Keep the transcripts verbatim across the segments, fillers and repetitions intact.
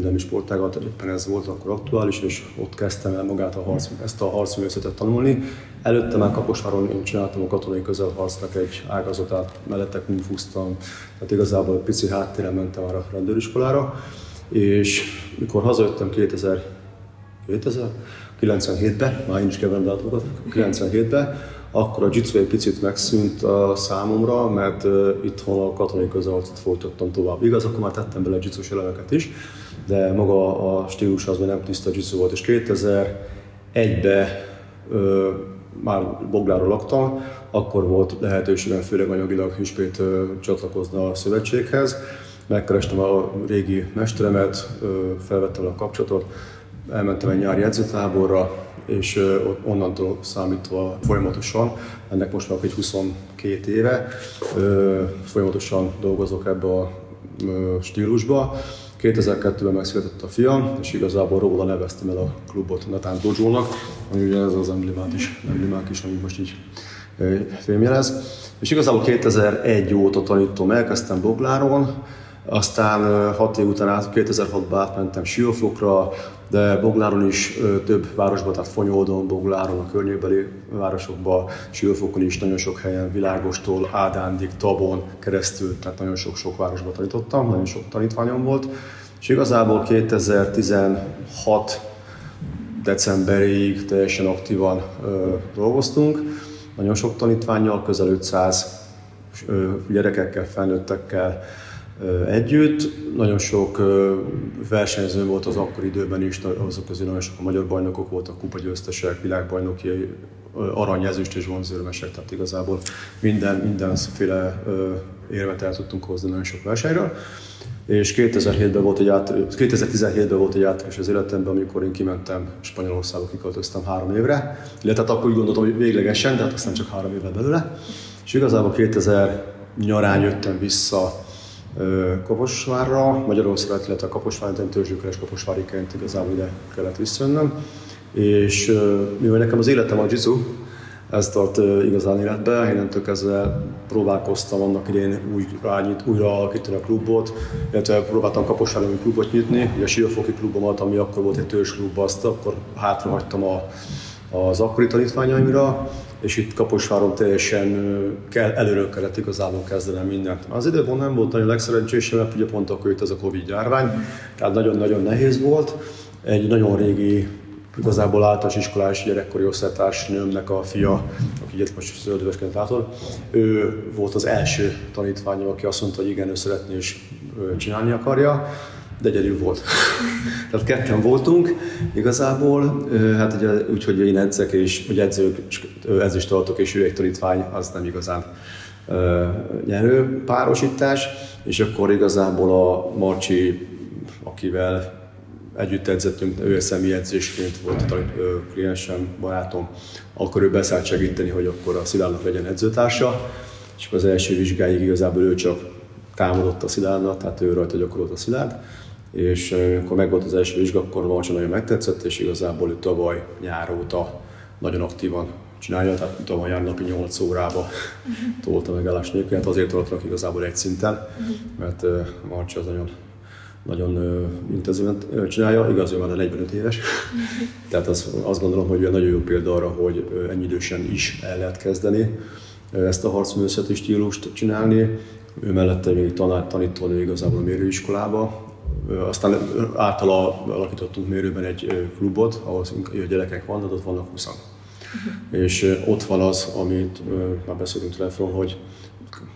Minden sportágat éppen ez volt akkor aktuális, és ott kezdtem el magát a harc, ezt a harcművészetet tanulni. Előtte már Kaposváron én csináltam a katonai közelharcnak egy ágazatát, mellette kungfuztam, tehát igazából pici háttéren mentem arra a rendőriskolára. És mikor hazajöttem kétezer-kilencvenhétben, már én is keverem dátumokat, kilencvenhétben, akkor a jiu-jitsu egy picit megszűnt a számomra, mert itthon a katonai közelharcot folytattam tovább. Igaz, akkor már tettem bele a jiu-jitsus elemeket is, de maga a stílus az még nem tiszta jiu-jitsu volt. És kétezer-egyben ö, már Bogláról laktam, akkor volt lehetőségem főleg anyagilag ismét ö, csatlakozni a szövetséghez. Megkerestem a régi mesteremet, ö, felvettem a kapcsolatot, elmentem egy nyári edzőtáborra, és ö, onnantól számítva folyamatosan, ennek most már egy huszonkét éve, ö, folyamatosan dolgozok ebbe a ö, stílusba. kétezer-kettőben megszületett a fiam, és igazából róla neveztem el a klubot Nathan Dojo-nak, ami ugye ez az emblémák is, is, ami most így fémjelez. És igazából kétezer-egy óta tanítom, elkezdtem Bogláron, aztán hat év után át, kétezer-hatban átmentem Siófokra, de Bogláron is több városban, tehát Fonyódon, Bogláron, a környékbeli városokban, Siófokon is nagyon sok helyen, Világostól, Ádándig, Tabon keresztül, tehát nagyon sok-sok városban tanítottam, nagyon sok tanítványom volt. És igazából kétezer-tizenhat decemberig teljesen aktívan ö, dolgoztunk, nagyon sok tanítvánnyal, közel ötszáz ö, gyerekekkel, felnőttekkel együtt. Nagyon sok versenyző volt az akkori időben is, azok közül nagyon sok a magyar bajnokok voltak, kupagyőztesek, világbajnoki, aranyezüst és bronzérmesek, tehát igazából minden, mindenféle érvet el tudtunk hozni nagyon sok versenyről. És kétezer-hétben volt egy átérő, kétezer-tizenhétben volt egy átérés az életemben, amikor én kimentem Spanyolországba, kiköltöztem három évre. Illetve akkor úgy gondoltam, hogy véglegesen, de hát aztán csak három évet belőle. És igazából kétezer nyarán jöttem vissza Kaposvárra, Magyarországra, illetve Kaposvárra, törzsőkeres kaposváriként igazából ide kellett visszajönnöm. És mivel nekem az életem a jiu-jitsu, ez tart igazán életbe, innentől kezdve próbálkoztam annak idén újra, újra kitűnni a klubot, illetve próbáltam kaposvári klubot nyitni, ugye a siófoki klubomat, ami akkor volt egy törzsklub, azt akkor hátrahagytam a, az akkori tanítványaimra, és itt Kaposváron teljesen kell, előről kellett igazából kezdenem mindent. Az időben nem volt nagyon legszerencsésebb, mert ugye pont akkor jött ez a Covid járvány, tehát nagyon-nagyon nehéz volt. Egy nagyon régi, igazából általános iskolás gyerekkori osztálytársnőmnek a fia, aki itt most zöld üvesként látod, ő volt az első tanítványom, aki azt mondta, hogy igen, ő szeretné és csinálni akarja, de egyedül volt. Tehát ketten voltunk igazából, hát ugye úgy, hogy én edzek és hogy edzők, edzést tartok és ő egy tanítvány, az nem igazán uh, nyerő párosítás, és akkor igazából a Marcsi, akivel együtt edzettünk, ő személyi edzésként volt a kliensem, barátom, akkor ő beszállt segíteni, hogy akkor a Szilárdnak legyen edzőtársa, és akkor az első vizsgáig igazából ő csak támadott a Szilárdnak, tehát ő rajta gyakorolt a Szilárd, és amikor megvolt az első vizsga, akkor Marcsa nagyon megtetszett, és igazából ő tavaly nyár óta nagyon aktívan csinálja, tehát tavaly nyár napi nyolc órába tolta megállás nélkül, hát azért tartanak igazából egy szinten, mert Marcsa az nagyon, nagyon intenzíven csinálja, igaz, ő már negyvenöt éves, tehát azt, azt gondolom, hogy nagyon jó példa arra, hogy ennyi idősen is el lehet kezdeni ezt a harcművészeti stílust csinálni. Ő mellette még tanár, tanítónő igazából a mérőiskolába. Aztán általa alakítottunk mérőben egy klubot, ahol gyerekek vannak, ott vannak húszan. Uh-huh. És ott van az, amit már beszéltünk telefonon, hogy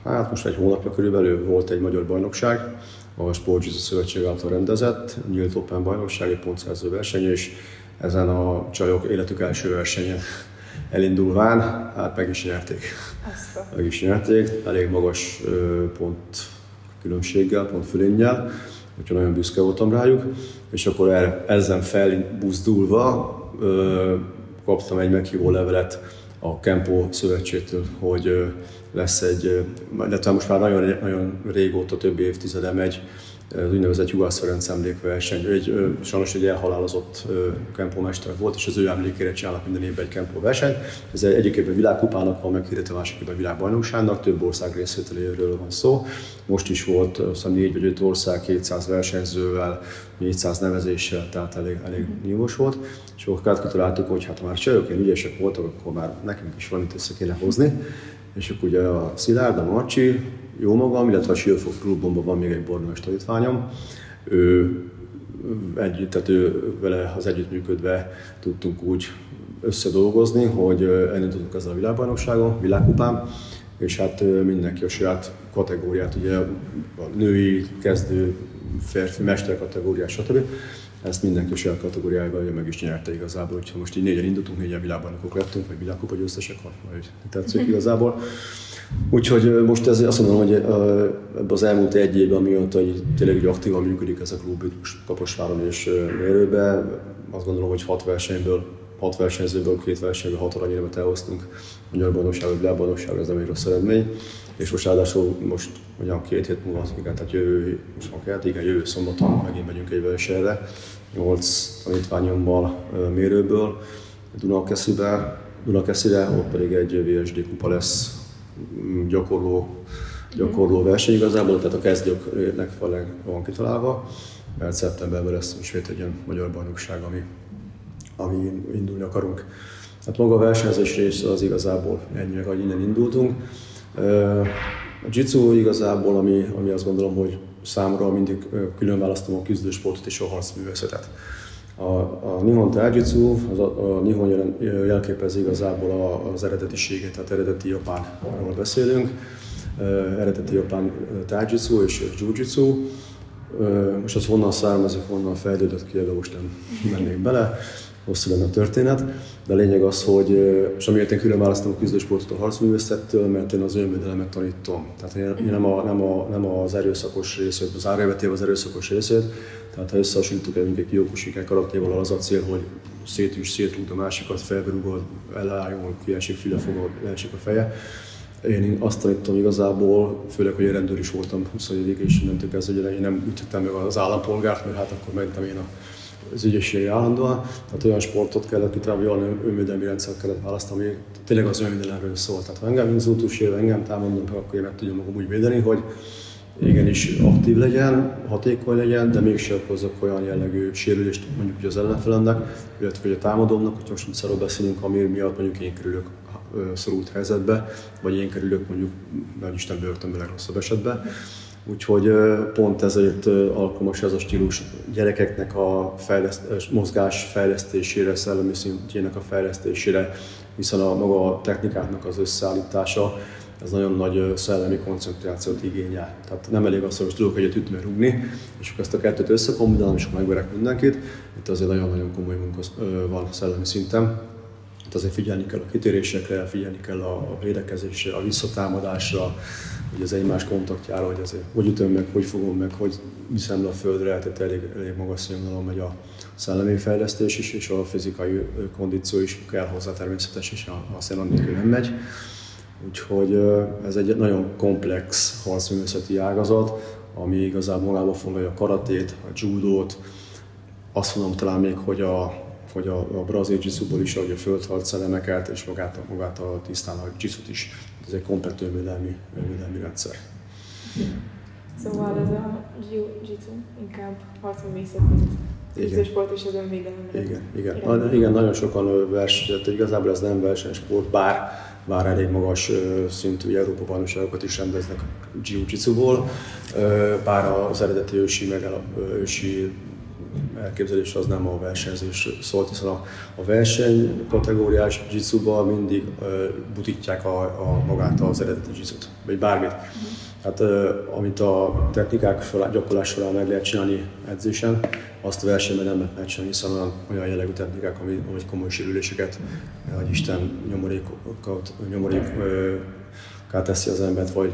hát most egy hónapja körülbelül volt egy magyar bajnokság, a Sportjiu-jitsu Szövetség által rendezett, nyílt open bajnokság, egy pontszerző verseny, és ezen a csajok életük első versenyen elindulván, hát meg is nyerték. Aztán. Meg is nyerték, elég magas pont különbséggel, pont fölénnyel, úgyhogy nagyon büszke voltam rájuk. És akkor el, ezen felbuzdulva kaptam egy meghívó levelet a Kempo szövetségtől, hogy lesz egy, illetve most már nagyon, nagyon régóta, több évtizede megy, az úgynevezett Jugász-Ferenc emlékverseny. Ő egy, sajnos egy elhalálozott kempo mester volt, és az ő emlékére csinálnak minden évben egy kempo versenyt. Ez egyik évben világkupának van meghirdetve, másik évben világbajnokságnak, több ország részvételéről van szó. Most is volt négy vagy öt ország kétszáz versenyzővel, négyszáz nevezéssel, tehát elég, elég nyilvos volt. És akkor kitaláltuk, hogy hát ha már csajok ilyen ügyesek voltak, akkor már nekünk is valamit össze kéne hozni. És akkor ugye a Szilárd, a Marcsi, jó magam, illetve a Siófok klubomban van még egy bornós tanítványom. Ő, együtt, tehát ő vele az együttműködve tudtunk úgy összedolgozni, hogy elindultunk ezzel a világbajnokságon, világkupán, és hát mindenki a saját kategóriát, ugye a női, kezdő, férfi, mester kategóriát, stb. Ezt mindenki a saját kategóriájában meg is nyerte igazából, hogyha most így négyen indultunk, négyen világbajnokok lettünk, vagy világkupa győztesek, vagy tetszik igazából. Úgyhogy most ez, azt mondom, hogy ebben az elmúlt egy évben, amióta tényleg aktívan működik ez a klub Kaposváron és Mérőben, azt gondolom, hogy hat versenyből, hat versenyzőből, két versenyből hat aranyérmet elhoztunk magyar bajnokságra, világbajnokságra, ez nem egy rossz eredmény. És most ráadásul most ugyan két hét múlva, igen, tehát jövő, hát igen, jövő szombaton megint megyünk egy versenyre, nyolc tanítványommal Mérőből, Dunakeszibe, Dunakeszire, ott pedig egy vé es dé kupa lesz gyakorló, gyakorló verseny igazából, tehát a kezdőknek van kitalálva, mert szeptemberben lesz ismét egy ilyen magyar bajnokság, ami, ami indulni akarunk. Hát maga a versenyzés része az igazából ennyi, hogy innen indultunk. A jiu-jitsu igazából, ami, ami azt gondolom, hogy számra mindig külön választom a küzdősportot és a harcművészetet. A, a Nihon Tájutsu, a, a Nihon jel, jelképezi igazából a, az eredetiségét, tehát eredeti japánról beszélünk. Eredeti japán Tájutsu és jiu-jitsu. Most az honnan származik, honnan fejlődött ki, de most nem mennék bele. Hosszú lenne a történet, de a lényeg az, hogy, és amiért én külön választom a küzdősportot a harcművészettől, mert én az önvédelemet tanítom. Tehát én nem, a, nem, a, nem az erőszakos részét, az árjávetéve az erőszakos részét, tehát ha összehasonlítok el minket Kyokushikai karatéval, az a cél, hogy szétűs, szétrúgd a másikat, felberúgod, elálljon, kiesik, füle fogod, leesik a feje. Én azt tanítom igazából, főleg, hogy én rendőr is voltam huszonnégy évig, és innentől kezdve, én nem ütöttem meg az állampolgárt, mert hát akkor mentem én a az ügyessége állandóan, tehát olyan sportot kellett kitalálni, olyan önvédelmi rendszert kellett választani, ami tényleg az önvédelemről szól. Tehát ha engem inzultus ér, engem támadnak, akkor én meg tudjam magam úgy védeni, hogy igenis aktív legyen, hatékony legyen, de mégsem okozzak olyan jellegű sérülést mondjuk hogy az ellenfelemnek, illetve hogy a támadómnak, hogy most szarról beszélünk, ami miatt mondjuk én kerülök szorult helyzetbe, vagy én kerülök mondjuk, nem Isten börtönbe legrosszabb esetben. Úgyhogy pont ezért alkalmas ez a stílus gyerekeknek a fejleszt, mozgás fejlesztésére, szellemi szintjének a fejlesztésére, hiszen a maga a technikáknak az összeállítása, ez nagyon nagy szellemi koncentrációt igényel. Tehát nem elég az, hogy most tudok egyet ütni, rúgni, és akkor ezt a kettőt összekombinálom, és megverek mindenkit. Itt azért nagyon-nagyon komoly munka van szellemi szinten. Itt azért figyelni kell a kitérésekre, figyelni kell a védekezésre, a visszatámadásra, hogy az egymás kontaktjára, hogy azért hogy ütöm meg, hogy fogom meg, hogy viszem le a földre, tehát elég, elég magas színvonalon megy a szellemi fejlesztés is, és a fizikai kondíció is kell hozzá természetesen, és aztán annak nem megy. Úgyhogy ez egy nagyon komplex harcművészeti ágazat, ami igazából magába foglalja a karatét, a judót, azt mondom talán még, hogy a hogy a, a brazil jiu-jitsuból is, ahogy a földharc elemeket és magát, magát a tisztán a jiu-jitsut is. Ez egy komplett önvédelmi, önvédelmi rendszer. Szóval ez a jiu-jitsu inkább harcművészet, mint sport és az önvédelmi. Igen, igen. Na, igen, nagyon sokan versenyzett, igazából ez nem versenysport, bár, bár elég magas szintű Európa bajnokságokat is rendeznek jiu-jitsuból, bár az eredeti ősi, meg a ősi elképzelés az nem a versenyzés szólt, hiszen a, a verseny kategóriás jiu-jitsuban mindig ö, butítják a, a magát az eredeti jiu-jitsut, vagy bármit. Tehát ö, amit a technikák során, gyakorlás során meg lehet csinálni edzésen, azt a versenyben nem lehet csinálni, hiszen olyan, olyan jellegű technikák, ami, ami komoly sérüléseket, vagy Isten nyomorékát teszi az embert, vagy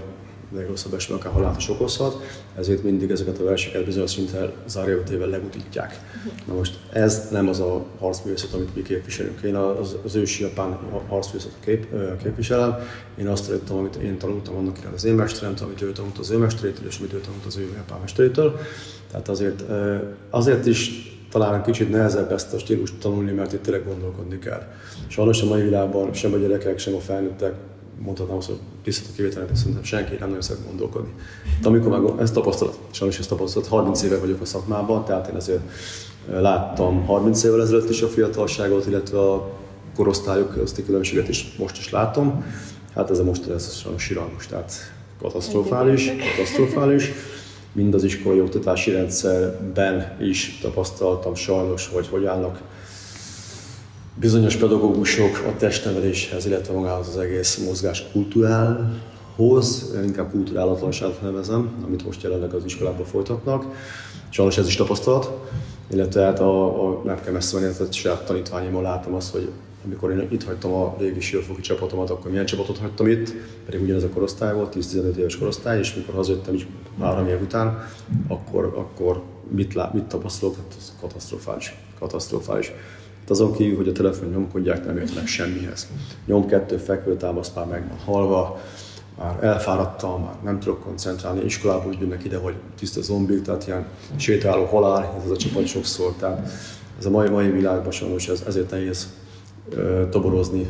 legrosszabb esetben akár halált is okozhat, ezért mindig ezeket a verseket bizonyos szinten zárjaütével legutítják. Na most ez nem az a harcművészet, amit mi képviselünk. Én az, az ősi japán harcművészet kép, képviselem, én azt tanultam, amit én tanultam annak irány az én mesteremtől, amit ő tanult az ő mesterétől, és amit ő tanult az ő japán mesterétől. Tehát azért, azért is talán kicsit nehezebb ezt a stílust tanulni, mert itt tényleg gondolkodni kell. Sajnos a mai világban sem a gyerekek, sem a felnőttek, mondhatnám azt, hogy tisztelt a kivételnek, de szerintem senki nem nagyon szeret gondolkodni. De amikor meg ezt tapasztalat, sajnos ezt tapasztalat, harminc éve vagyok a szakmában, tehát én azért láttam harminc évvel ezelőtt is a fiatalságot, illetve a korosztályok közti különbséget is most is látom. Hát ez a most ez sajnos siralmas, tehát katasztrofális, katasztrofális. Mind az iskolai oktatási rendszerben is tapasztaltam sajnos, hogy hogy állnak bizonyos pedagógusok a testneveléshez, illetve magához az egész mozgás kultúrához, inkább kulturálatlanságot nevezem, amit most jelenleg az iskolában folytatnak. Sajnos ez is tapasztalat, illetve hát a, a, nem kell messze menni, tehát saját tanítványimmal láttam azt, hogy amikor én itt hagytam a régi siófoki csapatomat, akkor milyen csapatot hagytam itt, pedig ugyanez a korosztály volt, tíz-tizenöt éves korosztály, és mikor hazajöttem így három év után, akkor, akkor mit, lá, mit tapasztalok? Hát ez katasztrofális. katasztrofális. Hát azon kívül, hogy a telefon nyomkodják, nem jött meg semmihez. Nyom kettő fekvőtámaszt már meg van halva, már elfáradtam, már nem tudok koncentrálni, iskolában úgy jönnek ide, hogy tiszta zombik, tehát ilyen sétáló halál, ez a csapat sokszor. Tehát ez a mai, mai világban sajnos ez, ezért nehéz toborozni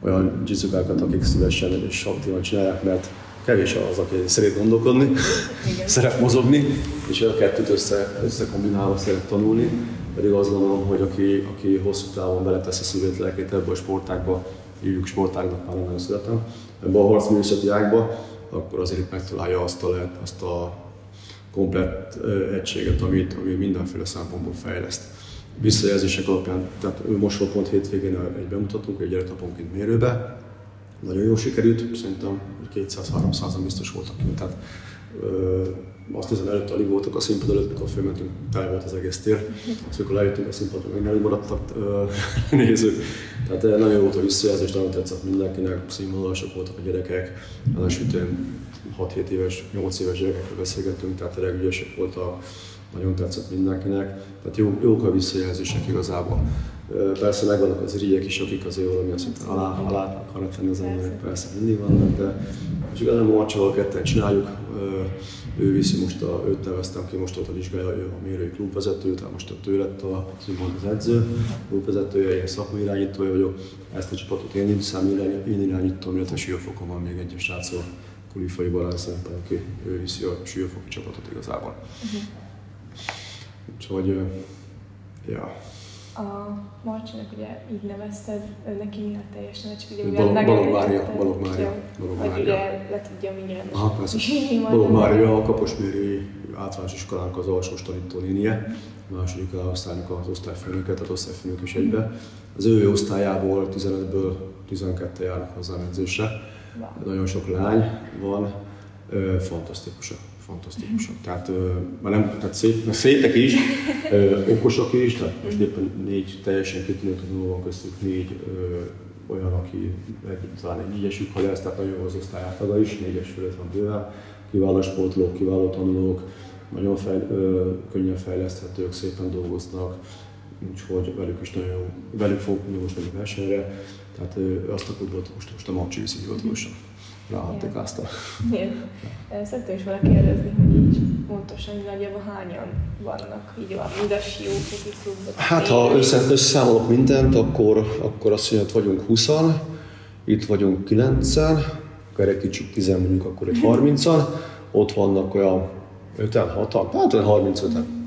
olyan jiu-jitsukákat, akik szívesen és aktívan csinálják, mert kevés az, aki szeret gondolkodni, szeret mozogni, és a kettőt össze, összekombinálva szeret tanulni. Pedig azt gondolom, hogy aki, aki hosszú távon beletesz a szívét, lelkét ebbe a sportágba, hívjuk sportágnak, már nagyon születem, ebbe a harcművészeti ágba, akkor azért megtalálja azt a, lehet, azt a komplett egységet, amit, ami mindenféle szempontból fejleszt. Visszajelzések alapján, tehát most volt pont hétvégén egy bemutatunk, egy gyeretaponként mérőbe, nagyon jól sikerült, szerintem kétszáz-háromszázan biztos voltak ki. Tehát ö, azt hiszem előtt alig voltak a színpad előtt, mikor fölmentünk, tele volt az egész tér. Szóval mikor lejöttünk a színpadra, még nem maradtak ö, nézők. Tehát nagyon volt a visszajelzés, nagyon tetszett mindenkinek, színvonalasok voltak a gyerekek, ellen sütően hat-hét éves, nyolc éves gyerekekről beszélgettünk, tehát tényleg ügyesek volt a nagyon tetszett mindenkinek, tehát jó, jók a visszajelzések igazából. Persze megvannak az irigyek is, akik azért valamilyen szinten alá, alá akarnak tenni az emberek, persze mindig vannak, de csak ezen Marcsával ketten csináljuk, ő viszi most, a, őt neveztem ki, most ott a vizsgálja, ő a mérői klubvezető, tehát most ott ő lett a, az edző, klubvezetője, én szakmai irányítója vagyok, ezt a csapatot én viszem, én irányítom, illetve Siófokon van még egy a srácol, Kulifai Balázs szemben, aki ő viszi a siófoki csapatot igazából. Úgyhogy, ja. A Marcsának ugye így nevezted, neki mi a teljes neve, csak ugye mivel megemlítetted. Balog Mária, Balog Mária. Hogy ugye le tudja mindjárt. Aha, persze. Balog Mária a Kaposméri általános iskolának az alsós tanítónénie, a második osztálynak az osztályfőnöket, tehát osztályfőnök is egybe. Az ő osztályából tizenötből tizenketten járnak hozzám edzésre. Nagyon sok lány van, fantasztikusak. Fantasztikusak. Tehát, már nem, tehát szép, szépek is, ö, okosak is, tehát most éppen négy teljesen kitűnő tanuló van köztük, négy ö, olyan, aki talán egy négyesük, ha lesz, tehát nagyon jó az osztály átlaga is, négyes fölött van bőven, kiváló sportolók, kiváló tanulók, nagyon fejl, ö, könnyen fejleszthetők, szépen dolgoznak, úgyhogy velük is nagyon jó, velük fogok most menni versenyre, tehát ö, azt a klubot most, most a Marcsi hivatalosan. Ráhattikáztak. Szeretném is volna kérdezni, hogy pontosan nagyjából hányan vannak így van, mind a siófoki klubban? Hát ha összeszámolok mindent, akkor, akkor azt mondja, hogy vagyunk húszan, itt vagyunk kilencen, akkor egy kicsit tízen mondjuk, akkor egy harmincan, ott vannak olyan öten, hatan, hát olyan harmincöten.